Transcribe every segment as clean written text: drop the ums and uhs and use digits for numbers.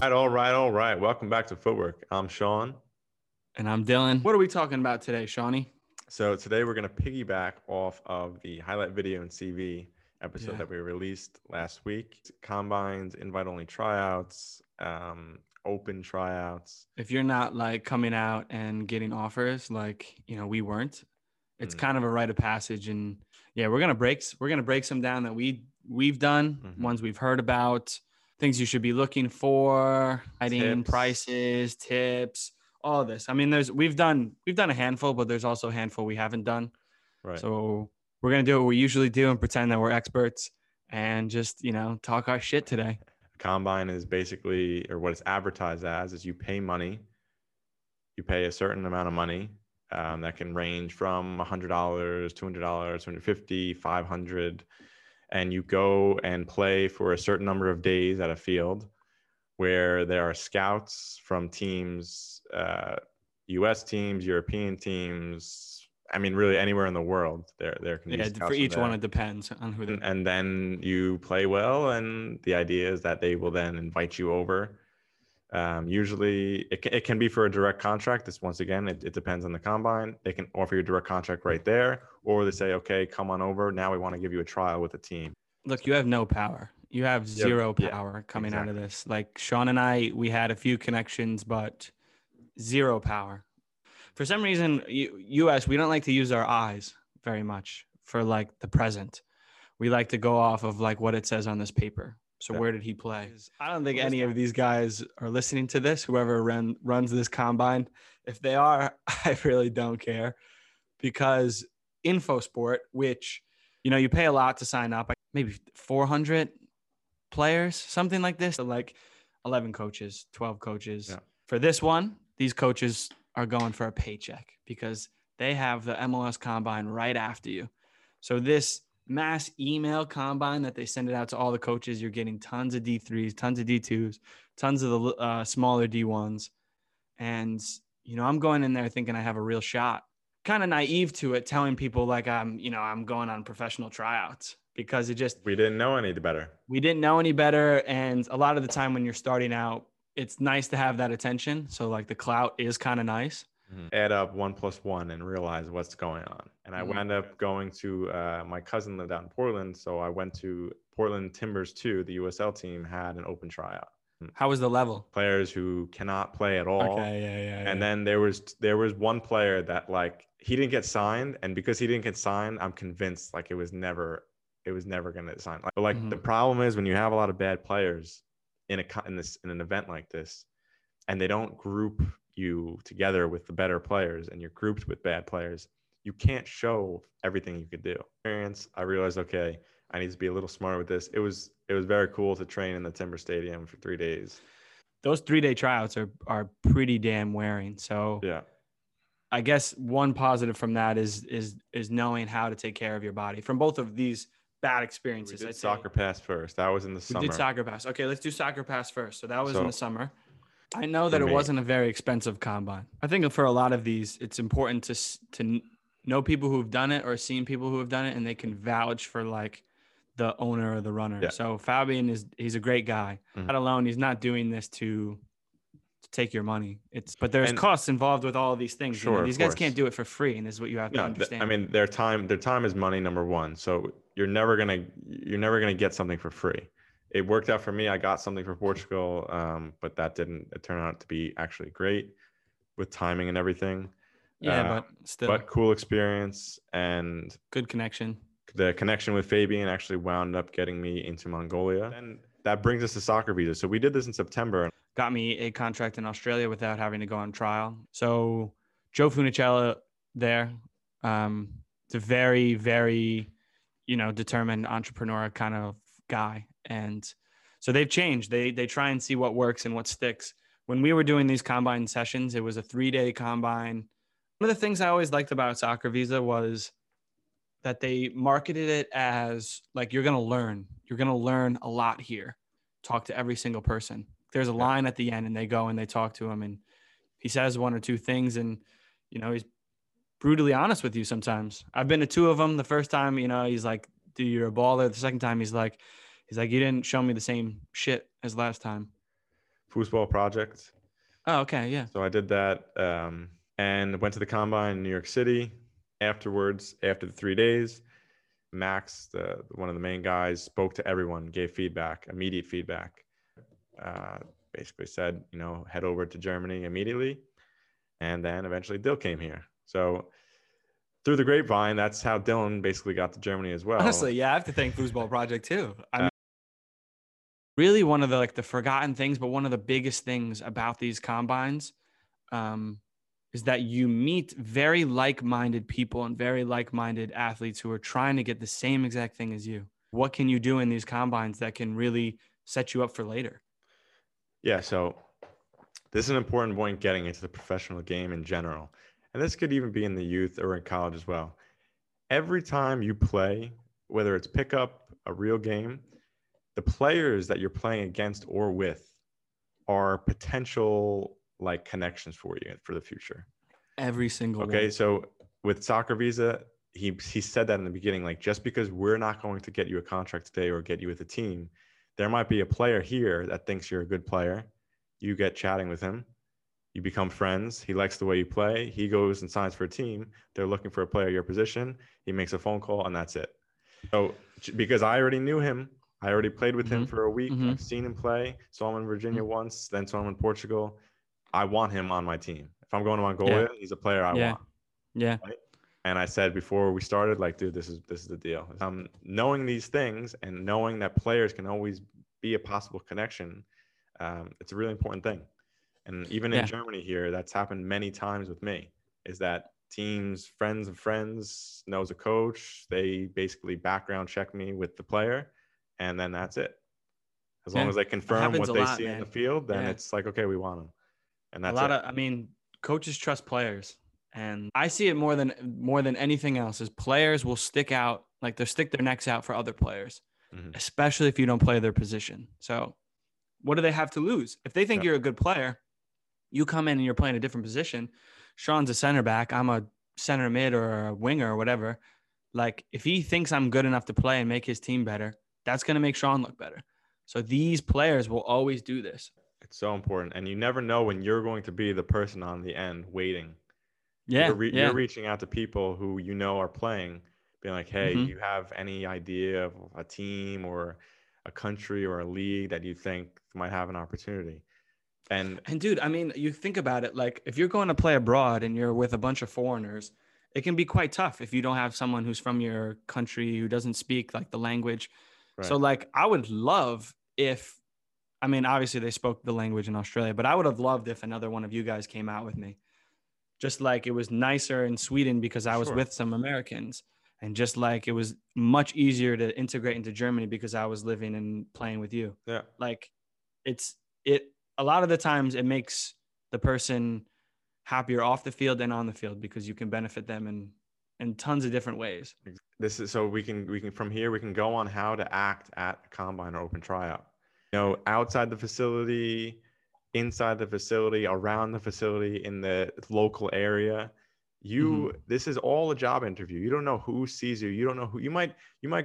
All right. Welcome back to Footwork. I'm Sean. And I'm Dylan. What are we talking about today, Shawnee? So today we're going to piggyback off of the highlight video and CV episode that we released last week. Combines, invite-only tryouts, open tryouts. If you're not like coming out and getting offers like, you know, we weren't, it's kind of a rite of passage. And yeah, we're going to break some down that we've done, ones we've heard about. Things you should be looking for, hiding prices, tips, all this. I mean, we've done a handful, but there's also a handful we haven't done. Right. So we're going to do what we usually do and pretend that we're experts and just, you know, talk our shit today. Combine is basically, or what it's advertised as, is you pay money. You pay a certain amount of money that can range from $100, $200, $250, $500. And you go and play for a certain number of days at a field where there are scouts from teams, U.S. teams, European teams. I mean, really anywhere in the world, there can be scouts. For each one, it depends on who. And then you play well, and the idea is that they will then invite you over. Usually, it can be for a direct contract. This, once again, it depends on the combine. They can offer you a direct contract right there. Or they say, okay, come on over. Now we want to give you a trial with the team. Look, you have no power. You have zero power coming out of this. Like Sean and I, we had a few connections, but zero power. For some reason, US, we don't like to use our eyes very much for like the present. We like to go off of like what it says on this paper. So where did he play? I don't think any of these guys are listening to this, whoever runs this combine. If they are, I really don't care, because InfoSport, which, you know, you pay a lot to sign up, maybe 400 players, something like this, so like 11 coaches, 12 coaches. Yeah. For this one, these coaches are going for a paycheck because they have the MLS combine right after you. So this mass email combine that they send it out to all the coaches, you're getting tons of D3s, tons of D2s, tons of the smaller D1s. And, you know, I'm going in there thinking I have a real shot. Kind of naive to it, telling people like I'm going on professional tryouts, because we didn't know any better. And a lot of the time when you're starting out, it's nice to have that attention. So like the clout is kind of nice. Add up 1 + 1 and realize what's going on. And I wound up going to my cousin lived out in Portland, so I went to Portland Timbers 2. The USL team had an open tryout. How was the level? Players who cannot play at all. Okay, and then there was one player that like he didn't get signed, and because he didn't get signed, I'm convinced like it was never going to sign. But like the problem is when you have a lot of bad players in an event like this, and they don't group you together with the better players, and you're grouped with bad players, you can't show everything you could do. I realized, okay, I need to be a little smarter with this. It was very cool to train in the Timber Stadium for 3 days. Those 3-day tryouts are pretty damn wearing. So yeah, I guess one positive from that is knowing how to take care of your body from both of these bad experiences. We did Soccer Pass first. That was in the summer. We did Soccer Pass. Okay, let's do Soccer Pass first. So that was in the summer. I know that it wasn't a very expensive combine. I think for a lot of these, it's important to know people who've done it or seen people who have done it, and they can vouch for like the owner or the runner. Yeah. So Fabian he's a great guy. Not alone, he's not doing this to take your money. But there's costs involved with all of these things. Sure, you know, these guys can't do it for free, and this is what you have to understand. Their time is money, number one. So you're never gonna get something for free. It worked out for me. I got something for Portugal, but that didn't turn out to be actually great with timing and everything. Yeah, but still. But cool experience and good connection. The connection with Fabian actually wound up getting me into Mongolia. And that brings us to Soccer Visa. So we did this in September. Got me a contract in Australia without having to go on trial. So Joe Funichello there, it's a very, very, you know, determined entrepreneur kind of guy. And so they've changed. They try and see what works and what sticks. When we were doing these combine sessions, it was a 3-day combine. One of the things I always liked about Soccer Visa was that they marketed it as like, you're going to learn a lot here. Talk to every single person. There's a line at the end, and they go and they talk to him, and he says one or two things, and, you know, he's brutally honest with you sometimes. I've been to 2 of them. The first time, you know, he's like, dude, you're a baller. The second time he's like, you didn't show me the same shit as last time. Foosball Project. Oh, okay. Yeah. So I did that and went to the combine in New York City. Afterwards, after the 3 days, Max, one of the main guys, spoke to everyone, gave feedback, immediate feedback. Basically said, you know, head over to Germany immediately. And then eventually Dill came here. So through the grapevine, that's how Dylan basically got to Germany as well. Honestly, yeah, I have to thank Foosball Project too. I mean, really one of the like the forgotten things, but one of the biggest things about these combines is that you meet very like-minded people and very like-minded athletes who are trying to get the same exact thing as you. What can you do in these combines that can really set you up for later? Yeah, so this is an important point getting into the professional game in general. And this could even be in the youth or in college as well. Every time you play, whether it's pickup, a real game, the players that you're playing against or with are potential like connections for you for the future. Every single one. Okay, so with Soccer Visa, he said that in the beginning, like just because we're not going to get you a contract today or get you with a team, there might be a player here that thinks you're a good player. You get chatting with him. You become friends. He likes the way you play. He goes and signs for a team. They're looking for a player your position. He makes a phone call, and that's it. So because I already knew him, I already played with him for a week. I've seen him play. Saw him in Virginia once, then saw him in Portugal. I want him on my team. If I'm going to Mongolia, he's a player I want. Yeah. Right? And I said before we started, like, dude, this is the deal. Knowing these things and knowing that players can always be a possible connection, it's a really important thing. And even in Germany here, that's happened many times with me, is that teams, friends of friends, knows a coach. They basically background check me with the player, and then that's it. As long as they confirm what they see in the field, then it's like, okay, we want them. And that's a lot of, I mean, coaches trust players. And I see it more than anything else is players will stick out, like they'll stick their necks out for other players, especially if you don't play their position. So what do they have to lose? If they think you're a good player, you come in and you're playing a different position. Sean's a center back. I'm a center mid or a winger or whatever. Like if he thinks I'm good enough to play and make his team better, that's going to make Sean look better. So these players will always do this. It's so important. And you never know when you're going to be the person on the end waiting. Yeah. You're reaching out to people who, you know, are playing, being like, hey, you have any idea of a team or a country or a league that you think might have an opportunity? And dude, I mean, you think about it, like if you're going to play abroad and you're with a bunch of foreigners, it can be quite tough if you don't have someone who's from your country who doesn't speak like the language. Right. So like, I would love if, I mean, obviously they spoke the language in Australia, but I would have loved if another one of you guys came out with me. Just like it was nicer in Sweden because I was with some Americans, and just like it was much easier to integrate into Germany because I was living and playing with you. Yeah. Like a lot of the times it makes the person happier off the field and on the field because you can benefit them in tons of different ways. This is so we can from here we can go on how to act at a combine or open tryout. You know, outside the facility, inside the facility, around the facility, in the local area. This is all a job interview. You don't know who sees you. You don't know who you might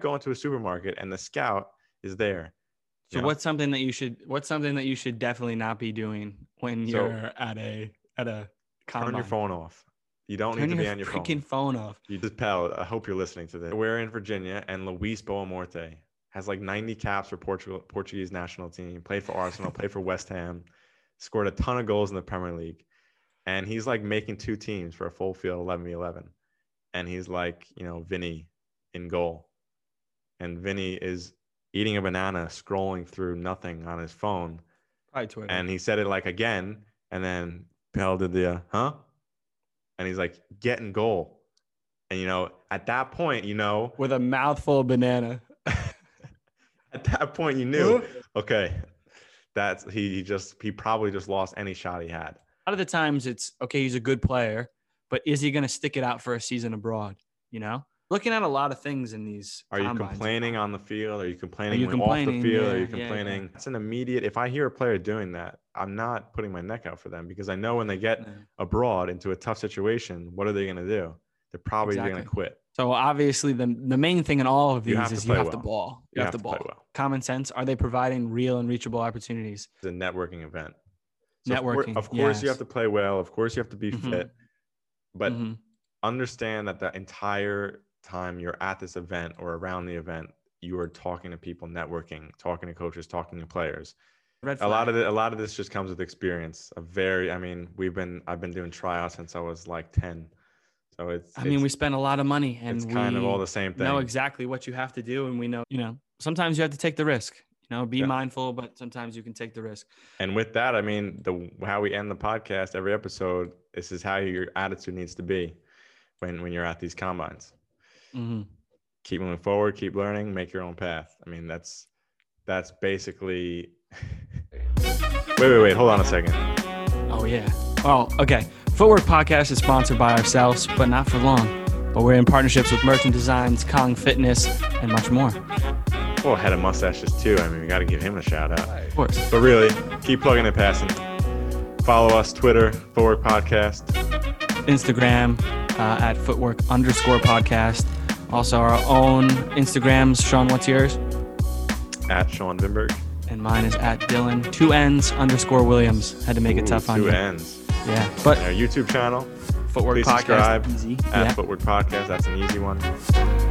go into a supermarket and the scout is there. So what's something that you should definitely not be doing when you're at a combine? Turn your phone off. You don't need to be on your phone. Turn your freaking phone off. You just pal, I hope you're listening to this. We're in Virginia and Luis Boamorte has like 90 caps for Portuguese national team, played for Arsenal, played for West Ham, scored a ton of goals in the Premier League. And he's like making two teams for a full field 11v11. And he's like, you know, Vinny in goal. And Vinny is eating a banana, scrolling through nothing on his phone. Probably Twitter. And he said it like again. And then Pell did the, And he's like, get in goal. And, you know, at that point, you know. With a mouthful of banana. At that point, you knew, okay, that's he probably just lost any shot he had. A lot of the times it's, okay, he's a good player, but is he going to stick it out for a season abroad? You know, looking at a lot of things in these. Are you complaining on the field? Are you complaining off the field? Yeah, are you complaining? It's an immediate. If I hear a player doing that, I'm not putting my neck out for them because I know when they get abroad into a tough situation, what are they going to do? They're probably going to quit. So obviously the main thing in all of these is you have the ball. You have the ball. Common sense. Are they providing real and reachable opportunities? It's a networking event. So networking. Of course you have to play well. Of course you have to be fit. But understand that the entire time you're at this event or around the event, you are talking to people, networking, talking to coaches, talking to players. A lot of this just comes with experience. I've been doing tryouts since I was like 10. So we spend a lot of money and it's kind of all the same thing. Know exactly what you have to do. And we know, sometimes you have to take the risk, mindful, but sometimes you can take the risk. And with that, how we end the podcast every episode, this is how your attitude needs to be when you're at these combines. Keep moving forward, keep learning, make your own path. That's basically, wait, hold on a second. Oh yeah. Oh, okay. Footwork Podcast is sponsored by ourselves, but not for long. But we're in partnerships with Merchant Designs, Kong Fitness, and much more. Well, Head of Mustaches too. We got to give him a shout out. Of course. But really, keep plugging and passing. Follow us, Twitter, Footwork Podcast. Instagram, at @Footwork_podcast. Also our own Instagrams. Sean, what's yours? @SeanVimberg. And mine is @Dylan2Ns_Williams. Had to make it tough on you. 2 N's. Yeah, but our YouTube channel, Footwork Podcast, subscribe. Footwork Podcast, that's an easy one.